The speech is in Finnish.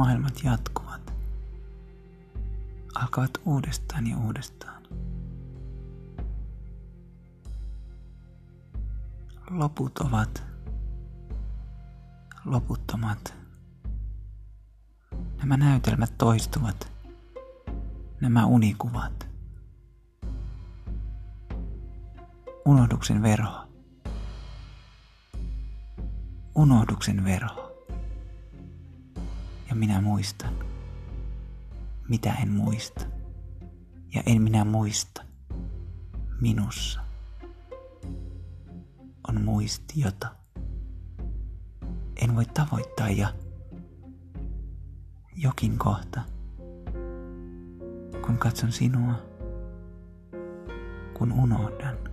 maailmat jatkuvat, alkavat uudestaan ja uudestaan. Loput ovat loputtomat. Nämä näytelmät toistuvat, nämä unikuvat. Unohduksen vero. Unohduksen vero. Ja minä muistan, mitä en muista. Ja en minä muista. Minussa on muisti, jota en voi tavoittaa, ja jokin kohta, kun katson sinua, kun unohdan.